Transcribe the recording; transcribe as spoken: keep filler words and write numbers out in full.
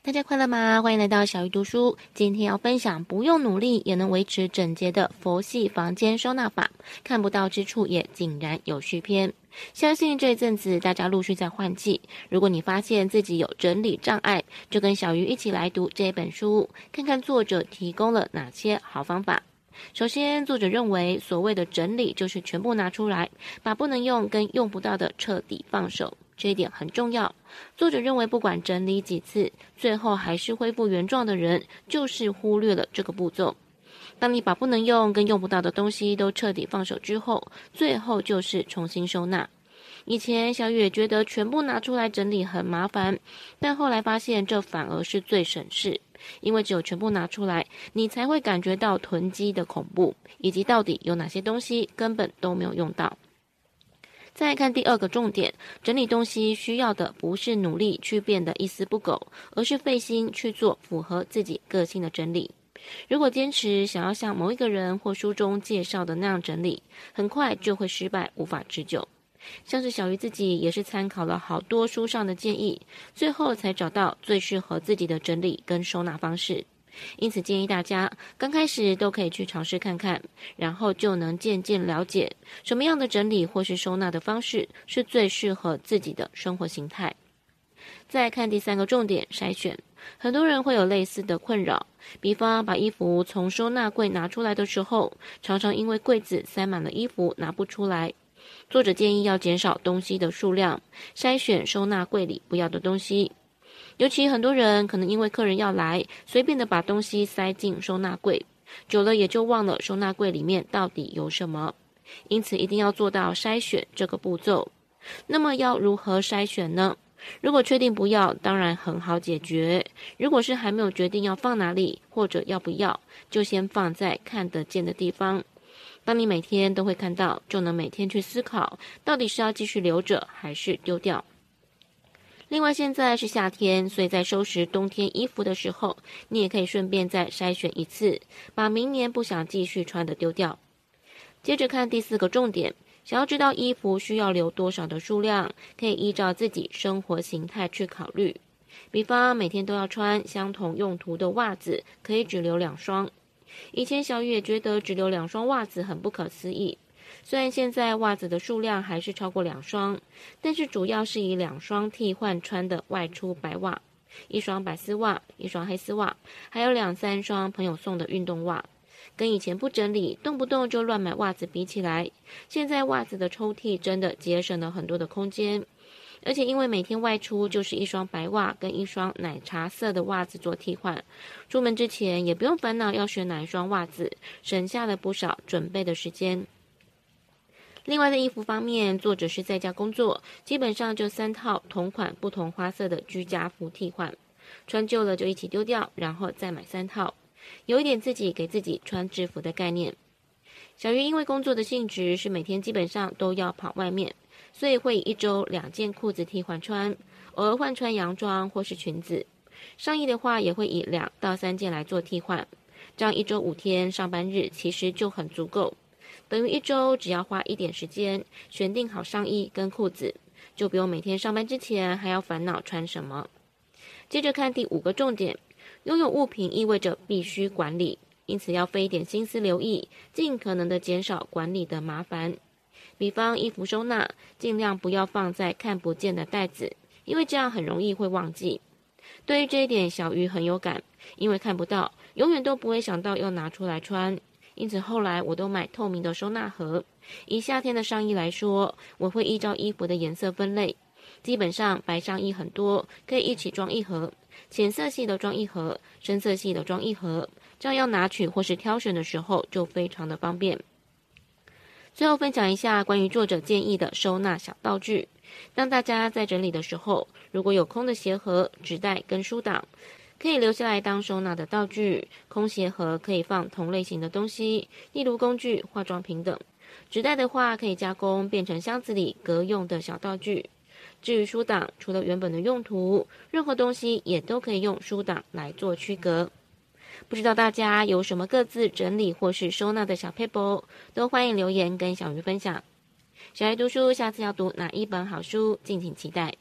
大家快乐吗？欢迎来到小鱼读书。今天要分享不用努力也能维持整洁的佛系房间收纳法，看不到之处也井然有序篇。相信这一阵子大家陆续在换季，如果你发现自己有整理障碍，就跟小鱼一起来读这本书，看看作者提供了哪些好方法。首先，作者认为所谓的整理就是全部拿出来，把不能用跟用不到的彻底放手，这一点很重要。作者认为不管整理几次，最后还是恢复原状的人，就是忽略了这个步骤。当你把不能用跟用不到的东西都彻底放手之后，最后就是重新收纳。以前小雨也觉得全部拿出来整理很麻烦，但后来发现这反而是最省事，因为只有全部拿出来，你才会感觉到囤积的恐怖，以及到底有哪些东西根本都没有用到。再看第二个重点，整理东西需要的不是努力去变得一丝不苟，而是费心去做符合自己个性的整理。如果坚持想要像某一个人或书中介绍的那样整理，很快就会失败，无法持久。像是小鱼自己也是参考了好多书上的建议，最后才找到最适合自己的整理跟收纳方式。因此建议大家刚开始都可以去尝试看看，然后就能渐渐了解什么样的整理或是收纳的方式是最适合自己的生活形态。再看第三个重点，筛选。很多人会有类似的困扰，比方把衣服从收纳柜拿出来的时候，常常因为柜子塞满了衣服拿不出来。作者建议要减少东西的数量，筛选收纳柜里不要的东西。尤其很多人可能因为客人要来，随便的把东西塞进收纳柜，久了也就忘了收纳柜里面到底有什么。因此一定要做到筛选这个步骤。那么要如何筛选呢？如果确定不要，当然很好解决。如果是还没有决定要放哪里或者要不要，就先放在看得见的地方。当你每天都会看到，就能每天去思考到底是要继续留着还是丢掉。另外现在是夏天，所以在收拾冬天衣服的时候，你也可以顺便再筛选一次，把明年不想继续穿的丢掉。接着看第四个重点，想要知道衣服需要留多少的数量，可以依照自己生活形态去考虑。比方每天都要穿相同用途的袜子，可以只留两双。以前小雨也觉得只留两双袜子很不可思议，虽然现在袜子的数量还是超过两双，但是主要是以两双替换穿的外出白袜，一双白丝袜，一双黑丝袜，还有两三双朋友送的运动袜。跟以前不整理，动不动就乱买袜子比起来，现在袜子的抽屉真的节省了很多的空间。而且因为每天外出就是一双白袜跟一双奶茶色的袜子做替换，出门之前也不用烦恼要选哪一双袜子，省下了不少准备的时间。另外在衣服方面，作者是在家工作，基本上就三套同款不同花色的居家服替换，穿旧了就一起丢掉，然后再买三套，有一点自己给自己穿制服的概念。小鱼因为工作的性质是每天基本上都要跑外面，所以会一周两件裤子替换穿，偶尔换穿洋装或是裙子。上衣的话也会以两到三件来做替换，这样一周五天上班日其实就很足够，等于一周只要花一点时间选定好上衣跟裤子，就不用每天上班之前还要烦恼穿什么。接着看第五个重点，拥有物品意味着必须管理，因此要费一点心思留意，尽可能的减少管理的麻烦。比方衣服收纳，尽量不要放在看不见的袋子，因为这样很容易会忘记。对于这一点，小鱼很有感，因为看不到，永远都不会想到要拿出来穿。因此后来我都买透明的收纳盒。以夏天的上衣来说，我会依照衣服的颜色分类，基本上白上衣很多，可以一起装一盒，浅色系的装一盒，深色系的装一盒，这样要拿取或是挑选的时候就非常的方便。最后分享一下关于作者建议的收纳小道具，当大家在整理的时候，如果有空的鞋盒、纸袋跟书档，可以留下来当收纳的道具。空鞋盒可以放同类型的东西，例如工具、化妆品等。纸袋的话可以加工变成箱子里隔用的小道具。至于书档，除了原本的用途，任何东西也都可以用书档来做区隔。不知道大家有什么各自整理或是收纳的小撇步，都欢迎留言跟小鱼分享。小鱼读书下次要读哪一本好书，敬请期待。